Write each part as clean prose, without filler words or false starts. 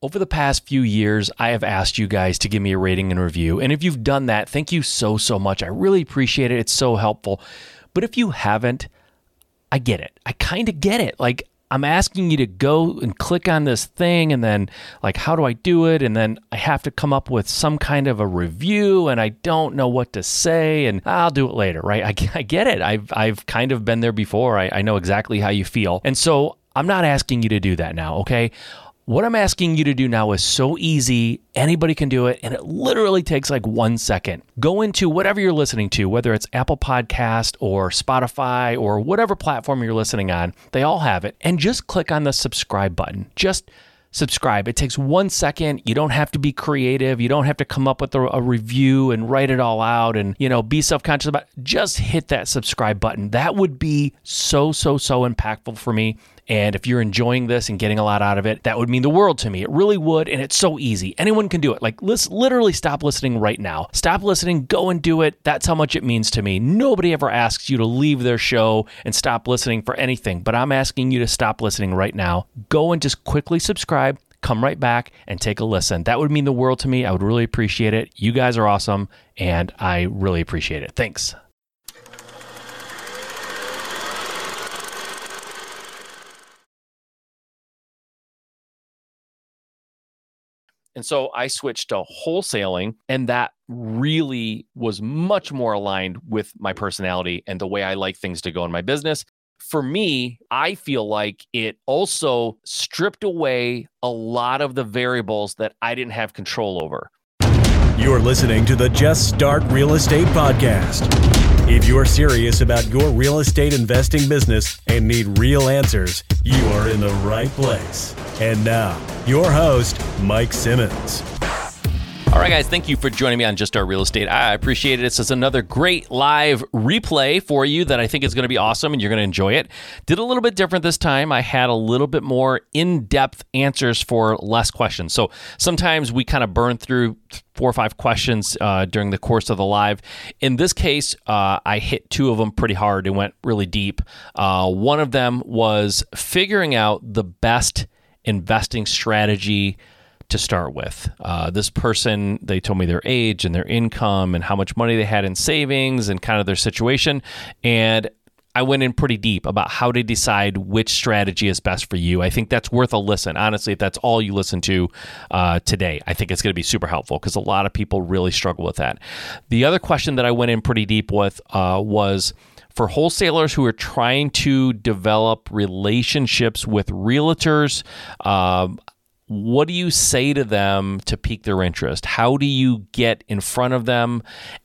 Over the past few years, I have asked you guys to give me a rating and review. And if you've done that, thank you so much. I really appreciate it. It's so helpful. But if you haven't, I get it. I kind of get it. Like, I'm asking you to go and click on this thing and then, like, how do I do it? And then I have to come up with some kind of a review and I don't know what to say and I'll do it later, right? I get it. I've kind of been there before. I know exactly how you feel. And so I'm not asking you to do that now, okay? What I'm asking you to do now is so easy, anybody can do it, and it literally takes like 1 second. Go into whatever you're listening to, whether it's Apple Podcast or Spotify or whatever platform you're listening on, they all have it, and just click on the subscribe button. Just subscribe. It takes 1 second. You don't have to be creative. You don't have to come up with a review and write it all out and, you know, be self-conscious about it. Just hit that subscribe button. That would be so impactful for me. And if you're enjoying this and getting a lot out of it, that would mean the world to me. It really would. And it's so easy. Anyone can do it. Like, let's literally stop listening right now. Stop listening. Go and do it. That's how much it means to me. Nobody ever asks you to leave their show and stop listening for anything. But I'm asking you to stop listening right now. Go and just quickly subscribe. Come right back and take a listen. That would mean the world to me. I would really appreciate it. You guys are awesome. And I really appreciate it. Thanks. And so I switched to wholesaling, and that really was much more aligned with my personality and the way I like things to go in my business. For me, I feel like it also stripped away a lot of the variables that I didn't have control over. You're listening to the Just Start Real Estate Podcast. If you're serious about your real estate investing business and need real answers, you are in the right place. And now, your host, Mike Simmons. All right, guys, thank you for joining me on Just Start Real Estate. I appreciate it. This is another great live replay for you that I think is going to be awesome and you're going to enjoy it. Did a little bit different this time. I had a little bit more in-depth answers for less questions. So sometimes we kind of burn through 4 or 5 questions during the course of the live. In this case, I hit 2 of them pretty hard and went really deep. One of them was figuring out the best investing strategy to start with. This person, they told me their age and their income and how much money they had in savings and kind of their situation. And I went in pretty deep about how to decide which strategy is best for you. I think that's worth a listen. Honestly, if that's all you listen to today, I think it's going to be super helpful because a lot of people really struggle with that. The other question that I went in pretty deep with was for wholesalers who are trying to develop relationships with realtors. What do you say to them to pique their interest? How do you get in front of them?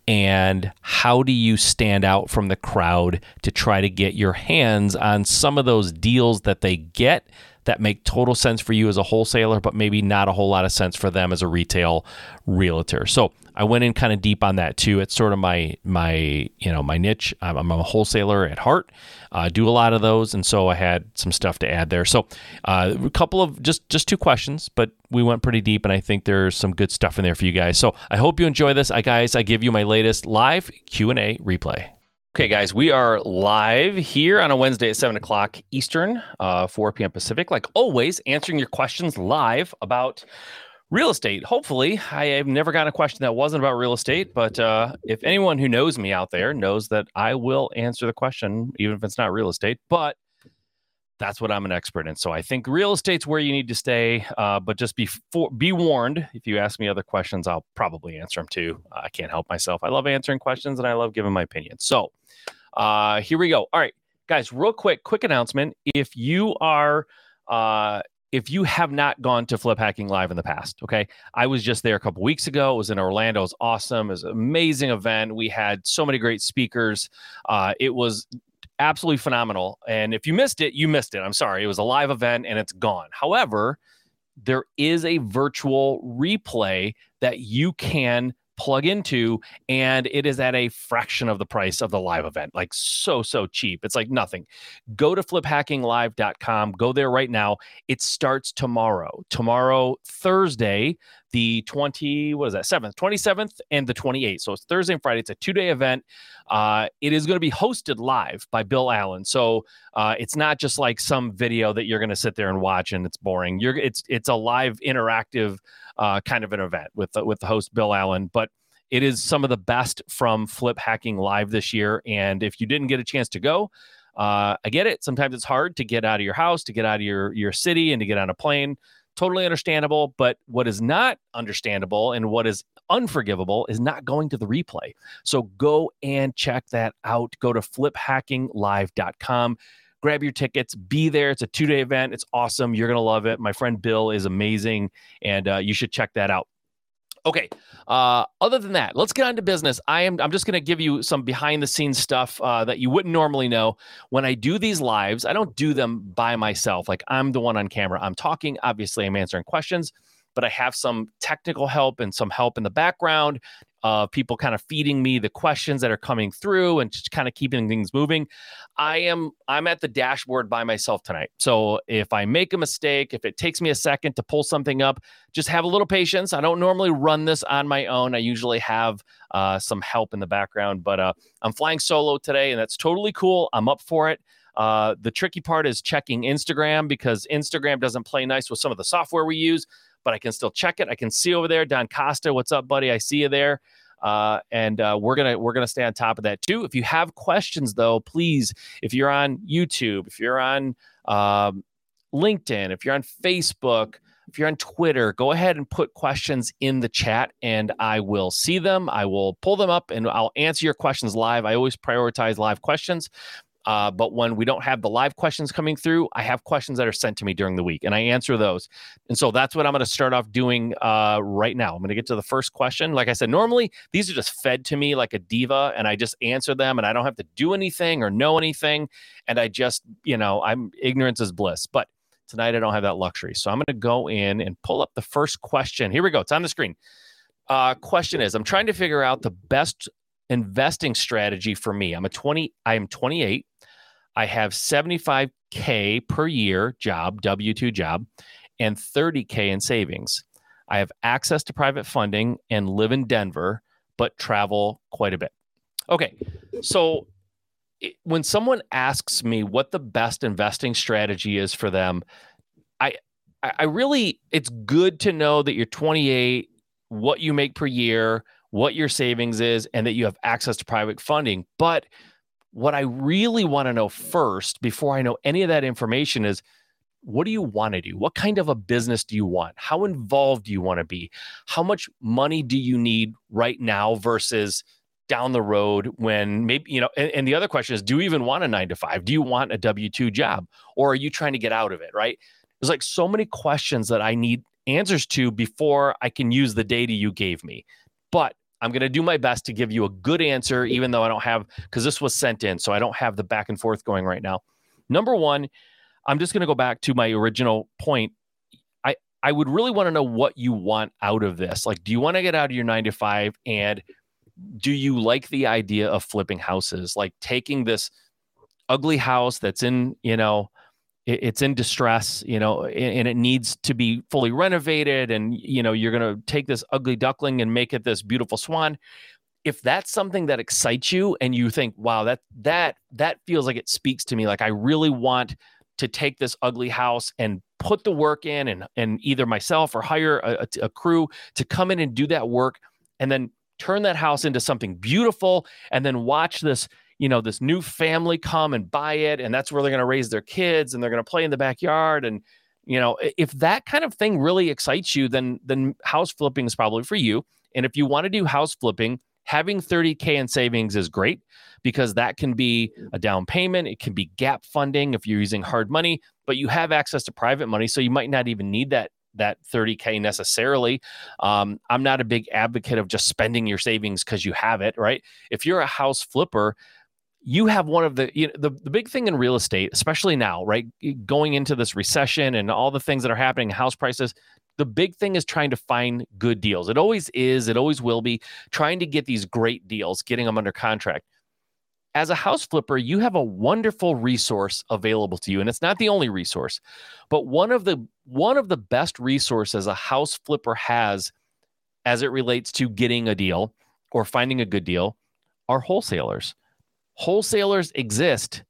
And how do you stand out from the crowd to try to get your hands on some of those deals that they get that make total sense for you as a wholesaler, but maybe not a whole lot of sense for them as a retail realtor? So I went in kind of deep on that too. It's sort of my niche. I'm a wholesaler at heart. I do a lot of those, and so I had some stuff to add there. So a couple of just 2 questions, but we went pretty deep, and I think there's some good stuff in there for you guys. So I hope you enjoy this. I give you my latest live Q&A replay. Okay, guys, we are live here on a Wednesday at 7 o'clock Eastern, 4 p.m. Pacific, like always, answering your questions live about real estate. Hopefully, I have never gotten a question that wasn't about real estate, but if anyone who knows me out there knows that I will answer the question, even if it's not real estate, but that's what I'm an expert in. So I think real estate's where you need to stay, but just be warned, if you ask me other questions, I'll probably answer them too. I can't help myself. I love answering questions, and I love giving my opinion. So here we go. All right, guys, real quick announcement. If you are, if you have not gone to Flip Hacking Live in the past, okay, I was just there a couple weeks ago. It was in Orlando. It was awesome. It was an amazing event. We had so many great speakers. It was absolutely phenomenal. And if you missed it, you missed it. I'm sorry. It was a live event and it's gone. However, there is a virtual replay that you can plug into, and it is at a fraction of the price of the live event, like so cheap. It's like nothing. Go to fliphackinglive.com. Go there right now. It starts tomorrow, Thursday, the 27th and the 28th. So it's Thursday and Friday. It's a two-day event. It is going to be hosted live by Bill Allen. So it's not just like some video that you're going to sit there and watch and it's boring. It's a live interactive kind of an event with the host Bill Allen. But it is some of the best from Flip Hacking Live this year. And if you didn't get a chance to go, I get it. Sometimes it's hard to get out of your house, to get out of your city, and to get on a plane. Totally understandable, but what is not understandable and what is unforgivable is not going to the replay. So go and check that out. Go to FlipHackingLive.com. Grab your tickets. Be there. It's a two-day event. It's awesome. You're going to love it. My friend Bill is amazing, and you should check that out. Okay. Other than that, let's get on to business. I'm just going to give you some behind the scenes stuff that you wouldn't normally know. When I do these lives, I don't do them by myself. Like, I'm the one on camera. I'm talking. Obviously, I'm answering questions, but I have some technical help and some help in the background of people kind of feeding me the questions that are coming through and just kind of keeping things moving. I'm at the dashboard by myself tonight. So if I make a mistake, if it takes me a second to pull something up, just have a little patience. I don't normally run this on my own. I usually have some help in the background, but I'm flying solo today, and that's totally cool. I'm up for it. The tricky part is checking Instagram, because Instagram doesn't play nice with some of the software we use, but I can still check it. I can see over there, Don Costa, what's up, buddy? I see you there. And we're gonna stay on top of that too. If you have questions though, please, if you're on YouTube, if you're on LinkedIn, if you're on Facebook, if you're on Twitter, go ahead and put questions in the chat and I will see them. I will pull them up and I'll answer your questions live. I always prioritize live questions. But when we don't have the live questions coming through, I have questions that are sent to me during the week and I answer those. And so that's what I'm going to start off doing right now. I'm going to get to the first question. Like I said, normally these are just fed to me like a diva and I just answer them and I don't have to do anything or know anything. And I just, I'm ignorance is bliss. But tonight I don't have that luxury. So I'm going to go in and pull up the first question. Here we go. It's on the screen. Question is, I'm trying to figure out the best investing strategy for me. I'm 28. I have $75,000 per year job, W-2 job, and $30,000 in savings. I have access to private funding and live in Denver, but travel quite a bit. Okay, so when someone asks me what the best investing strategy is for them, I really, it's good to know that you're 28, what you make per year, what your savings is, and that you have access to private funding. But what I really want to know first, before I know any of that information, is what do you want to do? What kind of a business do you want? How involved do you want to be? How much money do you need right now versus down the road when maybe, and the other question is, do you even want a 9-to-5? Do you want a W-2 job, or are you trying to get out of it, right? There's like so many questions that I need answers to before I can use the data you gave me. But I'm going to do my best to give you a good answer, even though I don't have, because this was sent in, so I don't have the back and forth going right now. Number one, I'm just going to go back to my original point. I would really want to know what you want out of this. Like, do you want to get out of your 9-to-5? And do you like the idea of flipping houses? Like taking this ugly house that's in, it's in distress, and it needs to be fully renovated. And, you're going to take this ugly duckling and make it this beautiful swan. If that's something that excites you and you think, wow, that feels like it speaks to me. Like, I really want to take this ugly house and put the work in and either myself or hire a crew to come in and do that work and then turn that house into something beautiful and then watch this, this new family come and buy it. And that's where they're going to raise their kids and they're going to play in the backyard. And, if that kind of thing really excites you, then house flipping is probably for you. And if you want to do house flipping, having $30,000 in savings is great, because that can be a down payment. It can be gap funding if you're using hard money, but you have access to private money. So you might not even need that $30,000 necessarily. I'm not a big advocate of just spending your savings because you have it, right? If you're a house flipper, you have one of the big thing in real estate, especially now, right? Going into this recession and all the things that are happening, house prices, the big thing is trying to find good deals. It always is. It always will be. Trying to get these great deals, getting them under contract. As a house flipper, you have a wonderful resource available to you. And it's not the only resource, but one of the best resources a house flipper has as it relates to getting a deal or finding a good deal are wholesalers. Wholesalers exist.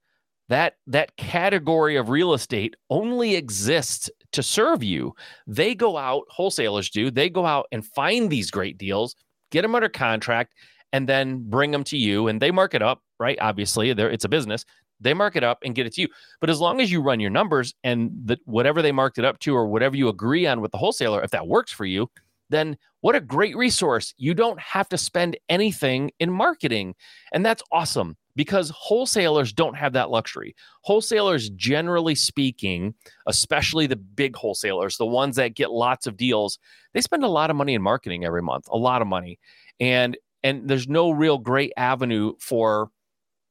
That category of real estate only exists to serve you. They go out, wholesalers do, they go out and find these great deals, get them under contract, and then bring them to you. And they mark it up, right? Obviously, it's a business. They mark it up and get it to you. But as long as you run your numbers and whatever they marked it up to or whatever you agree on with the wholesaler, if that works for you, then what a great resource. You don't have to spend anything in marketing. And that's awesome because wholesalers don't have that luxury. Wholesalers, generally speaking, especially the big wholesalers, the ones that get lots of deals, they spend a lot of money in marketing every month, a lot of money. And there's no real great avenue for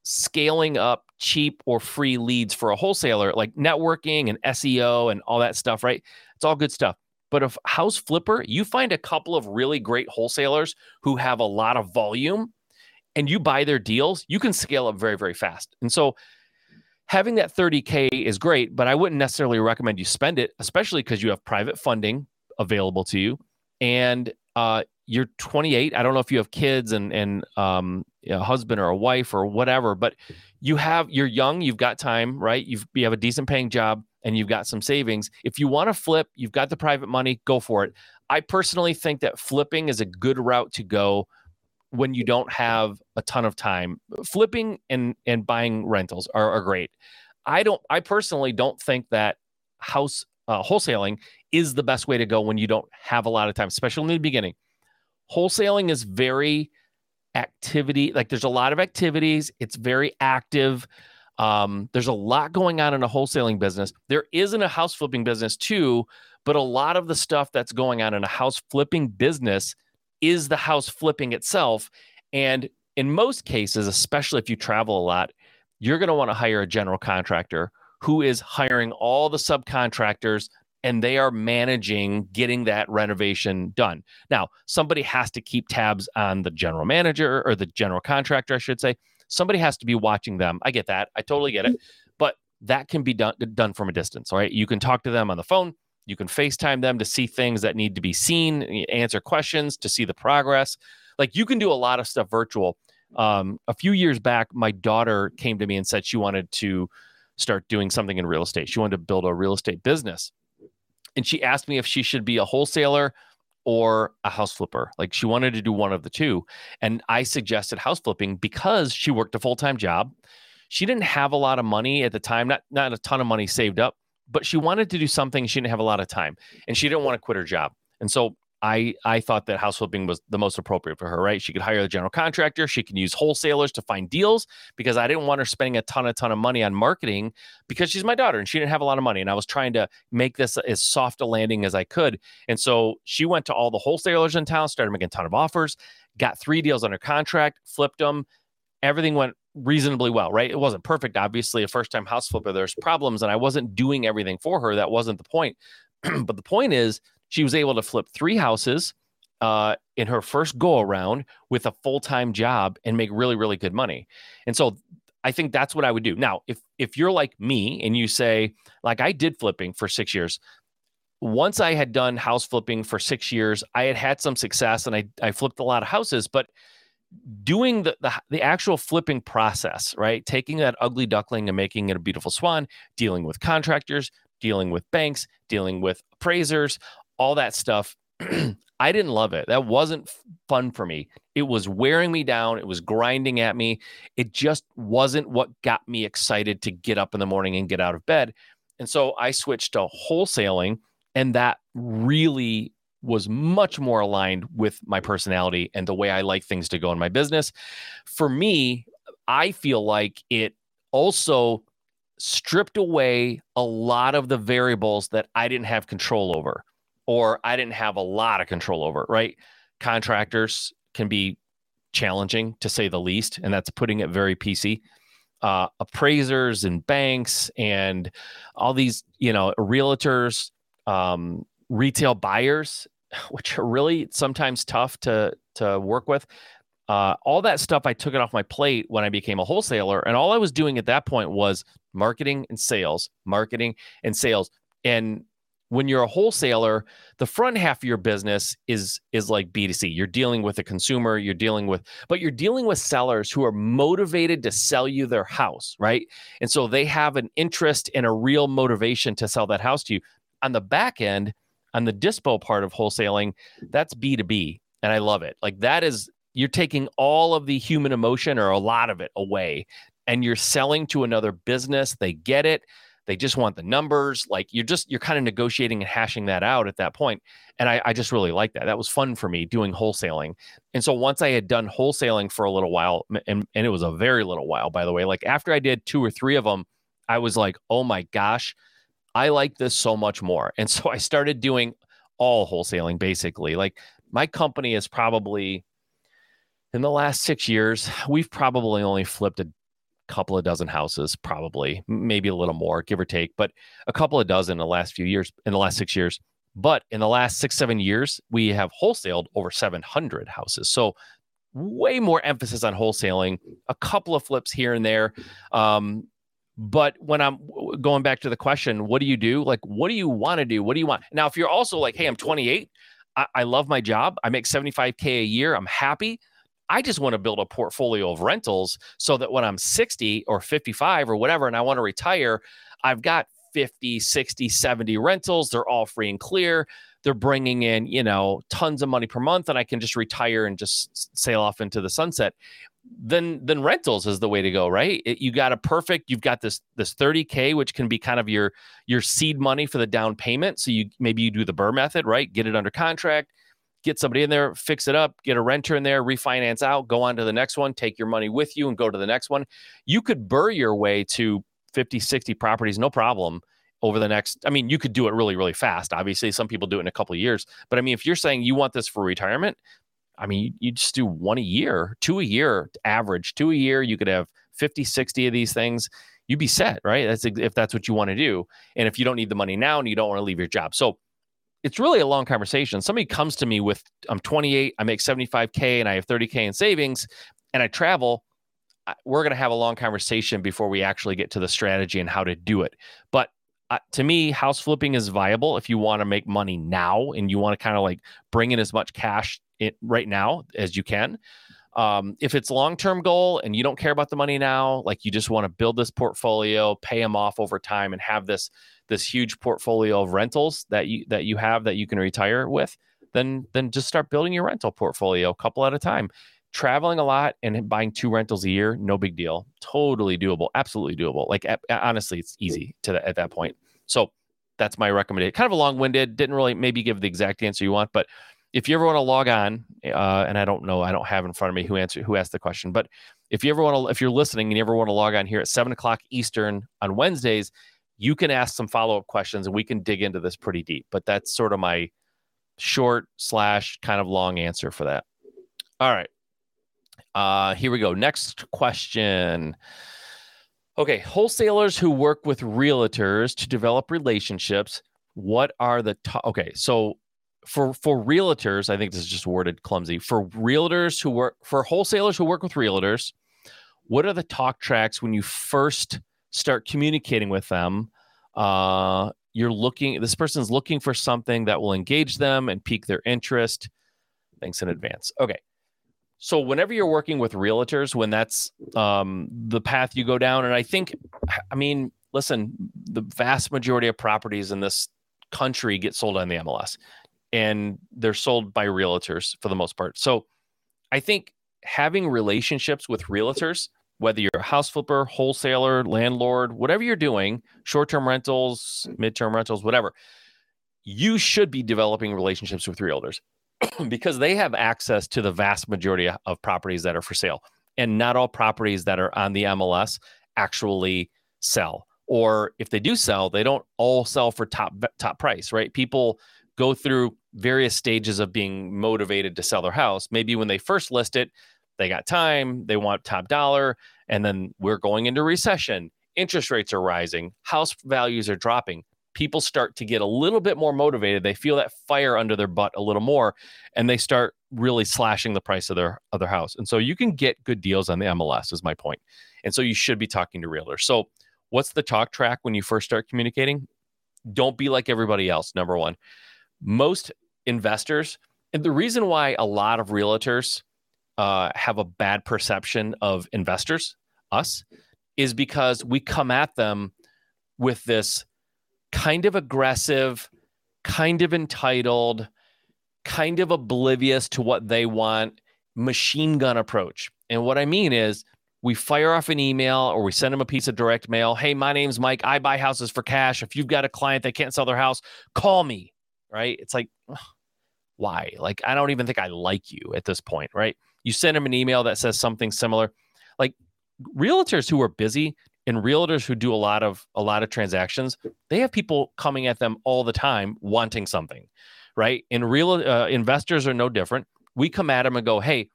scaling up cheap or free leads for a wholesaler, like networking and SEO and all that stuff, right? It's all good stuff. But a house flipper, you find a couple of really great wholesalers who have a lot of volume and you buy their deals, you can scale up very, very fast. And so having that 30K is great, but I wouldn't necessarily recommend you spend it, especially because you have private funding available to you. And you're 28. I don't know if you have kids and a husband or a wife or whatever, but you're young, you've got time, right? You have a decent paying job and you've got some savings. If you want to flip, you've got the private money, go for it. I personally think that flipping is a good route to go when you don't have a ton of time. Flipping and buying rentals are great. I personally don't think that house wholesaling is the best way to go when you don't have a lot of time, especially in the beginning. Wholesaling is very activity. Like there's a lot of activities. It's very active. There's a lot going on in a wholesaling business. There is in a house flipping business too, but a lot of the stuff that's going on in a house flipping business is the house flipping itself. And in most cases, especially if you travel a lot, you're going to want to hire a general contractor who is hiring all the subcontractors and they are managing getting that renovation done. Now, somebody has to keep tabs on the general manager or the general contractor, I should say. Somebody has to be watching them. I get that. I totally get it. But that can be done from a distance, all right? You can talk to them on the phone. You can FaceTime them to see things that need to be seen, answer questions, to see the progress. Like you can do a lot of stuff virtual. A few years back, my daughter came to me and said she wanted to start doing something in real estate. She wanted to build a real estate business. And she asked me if she should be a wholesaler or a house flipper. Like she wanted to do one of the two. And I suggested house flipping because she worked a full-time job. She didn't have a lot of money at the time, not a ton of money saved up, but she wanted to do something. She didn't have a lot of time and she didn't want to quit her job. And so I thought that house flipping was the most appropriate for her, right? She could hire a general contractor. She can use wholesalers to find deals because I didn't want her spending a ton of money on marketing because she's my daughter and she didn't have a lot of money. And I was trying to make this as soft a landing as I could. And so she went to all the wholesalers in town, started making a ton of offers, got 3 deals under contract, flipped them. Everything went reasonably well, right? It wasn't perfect. Obviously, a first-time house flipper, there's problems and I wasn't doing everything for her. That wasn't the point. But the point is, she was able to flip 3 houses in her first go around with a full-time job and make really, really good money. And so I think that's what I would do. Now, if you're like me and you say, like I did flipping for 6 years, once I had done house flipping for 6 years, I had some success and I flipped a lot of houses, but doing the actual flipping process, right? Taking that ugly duckling and making it a beautiful swan, dealing with contractors, dealing with banks, dealing with appraisers, all that stuff. I didn't love it. That wasn't fun for me. It was wearing me down. It was grinding at me. It just wasn't what got me excited to get up in the morning and get out of bed. And so I switched to wholesaling, and that really was much more aligned with my personality and the way I like things to go in my business. For me, I feel like it also stripped away a lot of the variables that I didn't have control over. Or I didn't have a lot of control over, right? Contractors can be challenging to say the least, and that's putting it very PC. Appraisers and banks and all these, realtors, retail buyers, which are really sometimes tough to work with. All that stuff, I took it off my plate when I became a wholesaler, and all I was doing at that point was marketing and sales, and when you're a wholesaler, the front half of your business is like B2C. You're dealing with a consumer, you're dealing with sellers who are motivated to sell you their house, right? And so they have an interest and a real motivation to sell that house to you. On the back end, on the dispo part of wholesaling, that's B2B, and I love it. Like that is, you're taking all of the human emotion or a lot of it away, and you're selling to another business. They get it. They just want the numbers. Like you're kind of negotiating and hashing that out at that point. And I just really like that. That was fun for me doing wholesaling. And so once I had done wholesaling for a little while, and it was a very little while, by the way, like after I did 2 or 3 of them, I was like, oh my gosh, I like this so much more. And so I started doing all wholesaling, basically. Like my company is probably, in the last 6 years, we've probably only flipped a couple of dozen houses, probably, maybe a little more, give or take, but a couple of dozen in the last few years, in the last 6 years. But in the last 6, 7 years, we have wholesaled over 700 houses. So way more emphasis on wholesaling, a couple of flips here and there. But when I'm going back to the question, what do you do? Like, what do you want to do? What do you want? Now, if you're also like, hey, I'm 28. I love my job. I make $75K a year. I'm happy. I just want to build a portfolio of rentals so that when I'm 60 or 55 or whatever, and I want to retire, I've got 50, 60, 70 rentals. They're all free and clear. They're bringing in, tons of money per month, and I can just retire and just sail off into the sunset. Then rentals is the way to go, right? You've got this 30K, which can be kind of your seed money for the down payment. So maybe you do the Burr method, right? Get it under contract. Get somebody in there, fix it up, get a renter in there, refinance out, go on to the next one, take your money with you and go to the next one. You could Burr your way to 50, 60 properties, no problem, over the next, you could do it really, really fast. Obviously, some people do it in a couple of years. But if you're saying you want this for retirement, you just do 1 a year, 2 a year, average 2 a year. You could have 50, 60 of these things. You'd be set, right? That's if that's what you want to do. And if you don't need the money now and you don't want to leave your job. So it's really a long conversation. Somebody comes to me with, I'm 28, I make 75K and I have 30K in savings and I travel. We're going to have a long conversation before we actually get to the strategy and how to do it. But to me, house flipping is viable if you want to make money now and you want to kind of like bring in as much cash right now as you can. If it's long-term goal and you don't care about the money now, like you just want to build this portfolio, pay them off over time and have this huge portfolio of rentals that you have that you can retire with, then just start building your rental portfolio a couple at a time. Traveling a lot and buying 2 rentals a year, no big deal. Totally doable. Absolutely doable. Like honestly, it's easy at that point. So that's my recommendation. Kind of a long-winded, didn't really maybe give the exact answer you want, but if you ever want to log on, and I don't have in front of me who asked the question, but if you're listening and you ever want to log on here at 7:00 Eastern on Wednesdays, you can ask some follow-up questions and we can dig into this pretty deep, but that's sort of my short / kind of long answer for that. All right. Here we go. Next question. Okay. Wholesalers who work with realtors to develop relationships. What are the okay. So for realtors, I think this is just worded clumsy. For wholesalers who work with realtors, what are the talk tracks when you first start communicating with them? This person's looking for something that will engage them and pique their interest. Thanks in advance. Okay. So whenever you're working with realtors, when that's the path you go down, and listen, the vast majority of properties in this country get sold on the MLS. And they're sold by realtors for the most part. So I think having relationships with realtors, whether you're a house flipper, wholesaler, landlord, whatever you're doing, short-term rentals, mid-term rentals, whatever, you should be developing relationships with realtors because they have access to the vast majority of properties that are for sale. And not all properties that are on the MLS actually sell. Or if they do sell, they don't all sell for top price, right? People go through various stages of being motivated to sell their house. Maybe when they first list it, they got time, they want top dollar, and then we're going into recession. Interest rates are rising, house values are dropping. People start to get a little bit more motivated. They feel that fire under their butt a little more, and they start really slashing the price of their house. And so you can get good deals on the MLS is my point. And so you should be talking to realtors. So what's the talk track when you first start communicating? Don't be like everybody else, number one. Most investors, and the reason why a lot of realtors have a bad perception of investors, us, is because we come at them with this kind of aggressive, kind of entitled, kind of oblivious to what they want, machine gun approach. And what I mean is we fire off an email or we send them a piece of direct mail. Hey, my name's Mike. I buy houses for cash. If you've got a client that can't sell their house, call me, right? It's like, why? Like, I don't even think I like you at this point, right? You send them an email that says something similar. Like, realtors who are busy and realtors who do a lot of transactions, they have people coming at them all the time wanting something, right? And real investors are no different. We come at them and go, hey,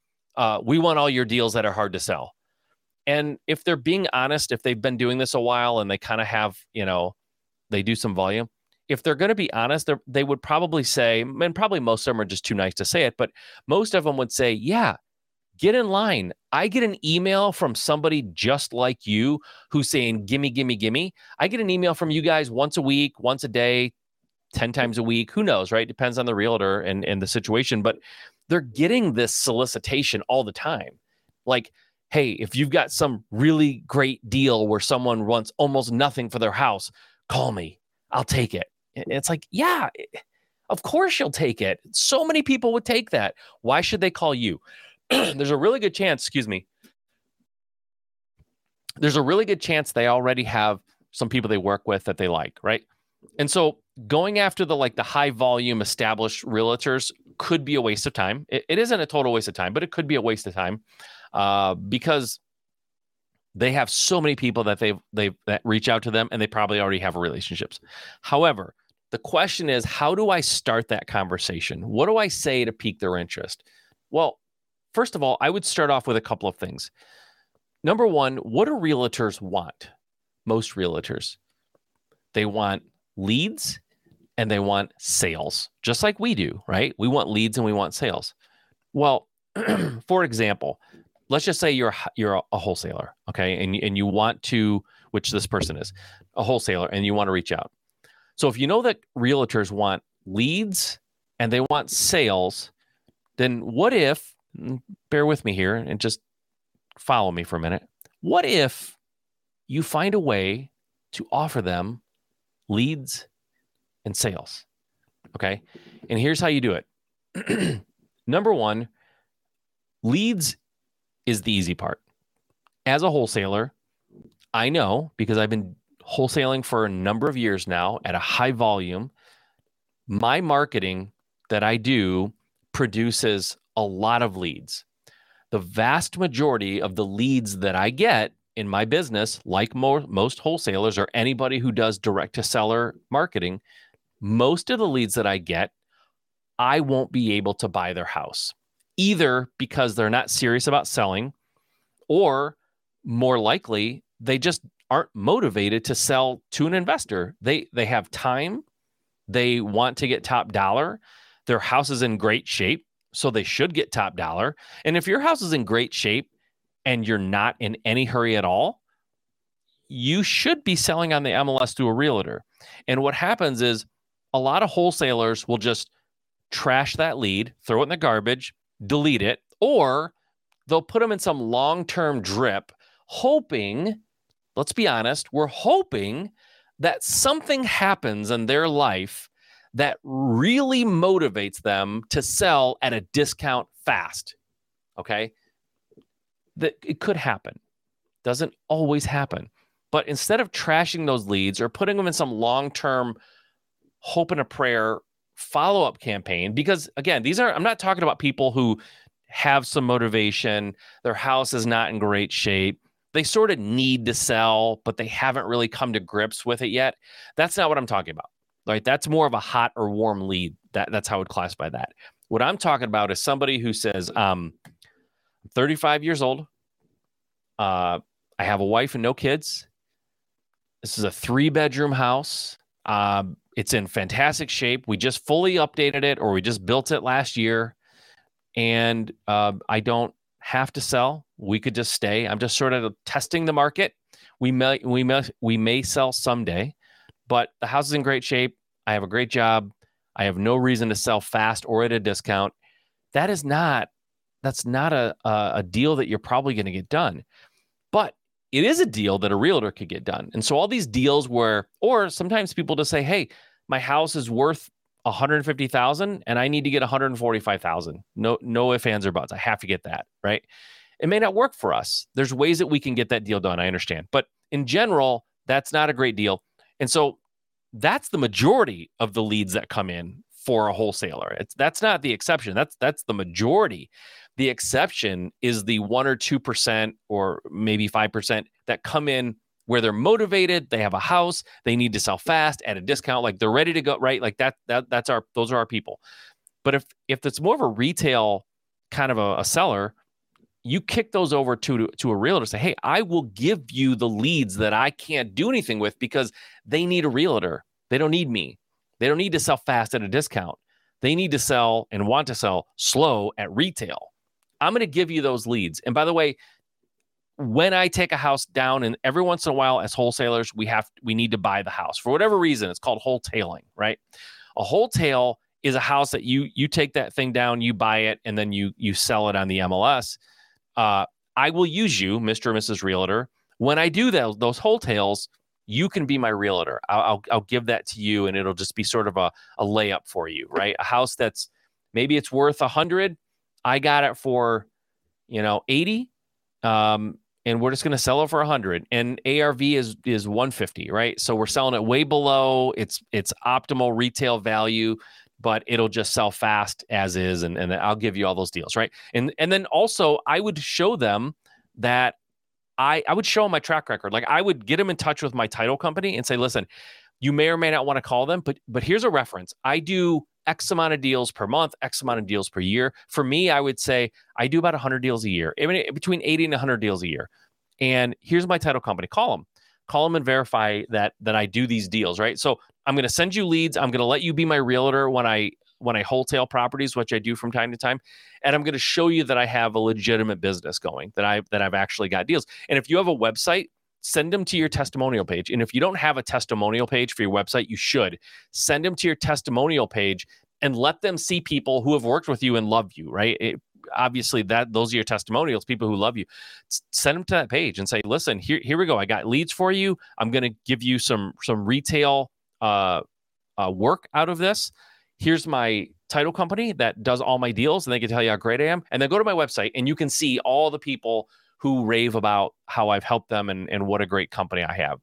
we want all your deals that are hard to sell. And if they're being honest, if they've been doing this a while and they kind of have, they do some volume, if they're going to be honest, they would probably say, and probably most of them are just too nice to say it, but most of them would say, yeah, get in line. I get an email from somebody just like you who's saying, gimme, gimme, gimme. I get an email from you guys once a week, once a day, 10 times a week. Who knows, right? Depends on the realtor and the situation, but they're getting this solicitation all the time. Like, hey, if you've got some really great deal where someone wants almost nothing for their house, call me. I'll take it. And it's like, yeah, of course you'll take it. So many people would take that. Why should they call you? There's a really good chance they already have some people they work with that they like, right? And so going after the high volume established realtors could be a waste of time. It isn't a total waste of time, but it could be a waste of time because they have so many people that that reach out to them and they probably already have relationships. However, the question is, how do I start that conversation? What do I say to pique their interest? Well, first of all, I would start off with a couple of things. Number one, what do realtors want? Most realtors, they want leads and they want sales, just like we do, right? We want leads and we want sales. Well, for example, let's just say you're a wholesaler, okay? And you want to, which this person is, a wholesaler, and you want to reach out. So if you know that realtors want leads and they want sales, then what if, bear with me here and just follow me for a minute. What if you find a way to offer them leads and sales? Okay. And here's how you do it. Number one, leads is the easy part. As a wholesaler, I know because I've been wholesaling for a number of years now at a high volume, my marketing that I do produces a lot of leads. The vast majority of the leads that I get in my business, like most wholesalers or anybody who does direct-to-seller marketing, most of the leads that I get, I won't be able to buy their house, either because they're not serious about selling or, more likely, they just aren't motivated to sell to an investor. They have time. They want to get top dollar. Their house is in great shape, so they should get top dollar. And if your house is in great shape and you're not in any hurry at all, you should be selling on the MLS through a realtor. And what happens is a lot of wholesalers will just trash that lead, throw it in the garbage, delete it, or they'll put them in some long-term drip hoping, let's be honest, we're hoping that something happens in their life that really motivates them to sell at a discount fast, okay? That it could happen. Doesn't always happen. But instead of trashing those leads or putting them in some long-term hope and a prayer follow-up campaign, because again, I'm not talking about people who have some motivation, their house is not in great shape, they sort of need to sell, but they haven't really come to grips with it yet. That's not what I'm talking about. Right, that's more of a hot or warm lead. That's how I would classify that. What I'm talking about is somebody who says, I'm 35 years old. I have a wife and no kids. This is a 3-bedroom house. It's in fantastic shape. We just fully updated it, or we just built it last year. And I don't have to sell. We could just stay. I'm just sort of testing the market. We may sell someday. But the house is in great shape. I have a great job. I have no reason to sell fast or at a discount. That is not, that's not a deal that you're probably going to get done. But it is a deal that a realtor could get done. And so all these deals where, or sometimes people just say, hey, my house is worth $150,000 and I need to get $145,000. No ifs, ands, or buts. I have to get that, right? It may not work for us. There's ways that we can get that deal done. I understand. But in general, that's not a great deal. And so that's the majority of the leads that come in for a wholesaler. That's not the exception. That's the majority. The exception is the 1 or 2% or maybe 5% that come in where they're motivated, they have a house, they need to sell fast at a discount, like they're ready to go, right? Like those are our people. But if it's more of a retail kind of a seller, you kick those over to a realtor, say, hey, I will give you the leads that I can't do anything with because they need a realtor. They don't need me. They don't need to sell fast at a discount. They need to sell and want to sell slow at retail. I'm going to give you those leads. And by the way, when I take a house down, and every once in a while as wholesalers, we need to buy the house. For whatever reason, it's called wholetailing, right? A wholetail is a house that you take that thing down, you buy it, and then you sell it on the MLS. I will use you, Mr. and Mrs. Realtor. When I do those wholetails, you can be my realtor. I'll give that to you, and it'll just be sort of a layup for you, right? A house that's maybe it's worth 100. I got it for, 80, and we're just going to sell it for 100. And ARV is 150, right? So we're selling it way below its optimal retail value, but it'll just sell fast as is, and I'll give you all those deals, right? And then also, I would show them that I would show them my track record. Like, I would get them in touch with my title company and say, listen, you may or may not want to call them, but here's a reference. I do X amount of deals per month, X amount of deals per year. For me, I would say I do about 100 deals a year, between 80 and 100 deals a year. And here's my title company. Call them and verify that I do these deals, right? So I'm going to send you leads. I'm going to let you be my realtor when I wholesale properties, which I do from time to time, and I'm going to show you that I have a legitimate business going, that I've actually got deals. And if you have a website, send them to your testimonial page. And if you don't have a testimonial page for your website, you should send them to your testimonial page and let them see people who have worked with you and love you, right? Obviously, those are your testimonials, people who love you. Send them to that page and say, listen, here we go. I got leads for you. I'm going to give you some retail work out of this. Here's my title company that does all my deals, and they can tell you how great I am. And then go to my website, and you can see all the people who rave about how I've helped them and what a great company I have.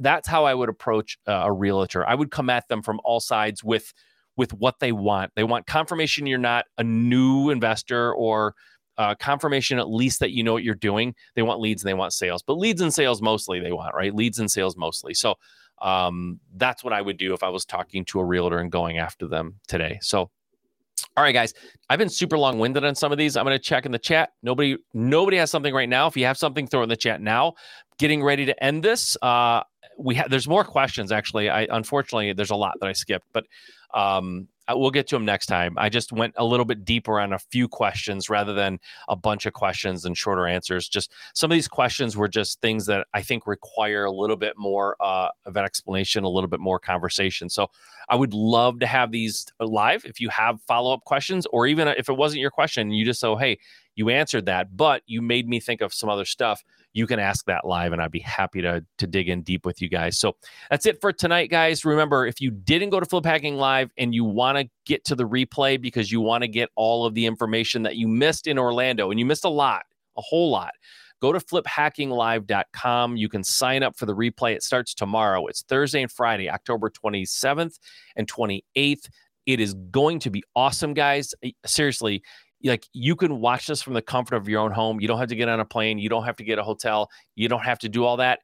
That's how I would approach a realtor. I would come at them from all sides with what they want. They want confirmation you're not a new investor, or confirmation at least that you know what you're doing. They want leads and they want sales, but leads and sales mostly they want, right? Leads and sales mostly. So that's what I would do if I was talking to a realtor and going after them today. So, all right, guys, I've been super long-winded on some of these. I'm going to check in the chat. Nobody has something right now. If you have something, throw it in the chat now. Getting ready to end this. There's more questions, actually. Unfortunately, there's a lot that I skipped, but we'll get to them next time. I just went a little bit deeper on a few questions rather than a bunch of questions and shorter answers. Just some of these questions were just things that I think require a little bit more of an explanation, a little bit more conversation. So I would love to have these live. If you have follow-up questions, or even if it wasn't your question, you just say, hey, you answered that, but you made me think of some other stuff, you can ask that live, and I'd be happy to dig in deep with you guys. So that's it for tonight, guys. Remember, if you didn't go to Flip Hacking Live and you want to get to the replay because you want to get all of the information that you missed in Orlando, and you missed a whole lot, go to FlipHackingLive.com. You can sign up for the replay. It starts tomorrow. It's Thursday and Friday, October 27th and 28th. It is going to be awesome, guys. Seriously. Like, you can watch this from the comfort of your own home. You don't have to get on a plane. You don't have to get a hotel. You don't have to do all that.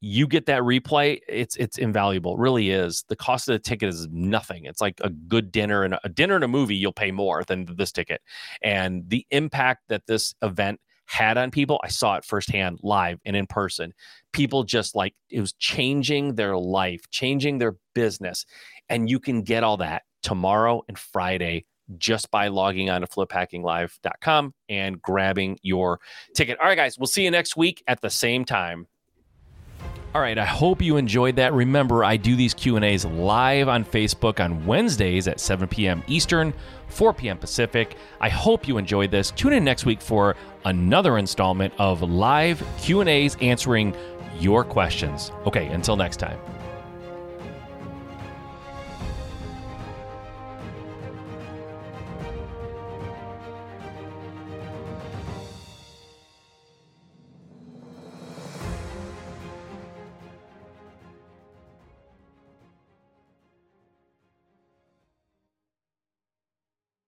You get that replay. It's invaluable. It really is. The cost of the ticket is nothing. It's like a good dinner, and a dinner and a movie, you'll pay more than this ticket. And the impact that this event had on people, I saw it firsthand, live and in person. People just, like, it was changing their life, changing their business. And you can get all that tomorrow and Friday just by logging on to FlipHackingLive.com and grabbing your ticket. All right, guys, we'll see you next week at the same time. All right, I hope you enjoyed that. Remember, I do these Q&As live on Facebook on Wednesdays at 7 p.m. Eastern, 4 p.m. Pacific. I hope you enjoyed this. Tune in next week for another installment of live Q&As answering your questions. Okay, until next time.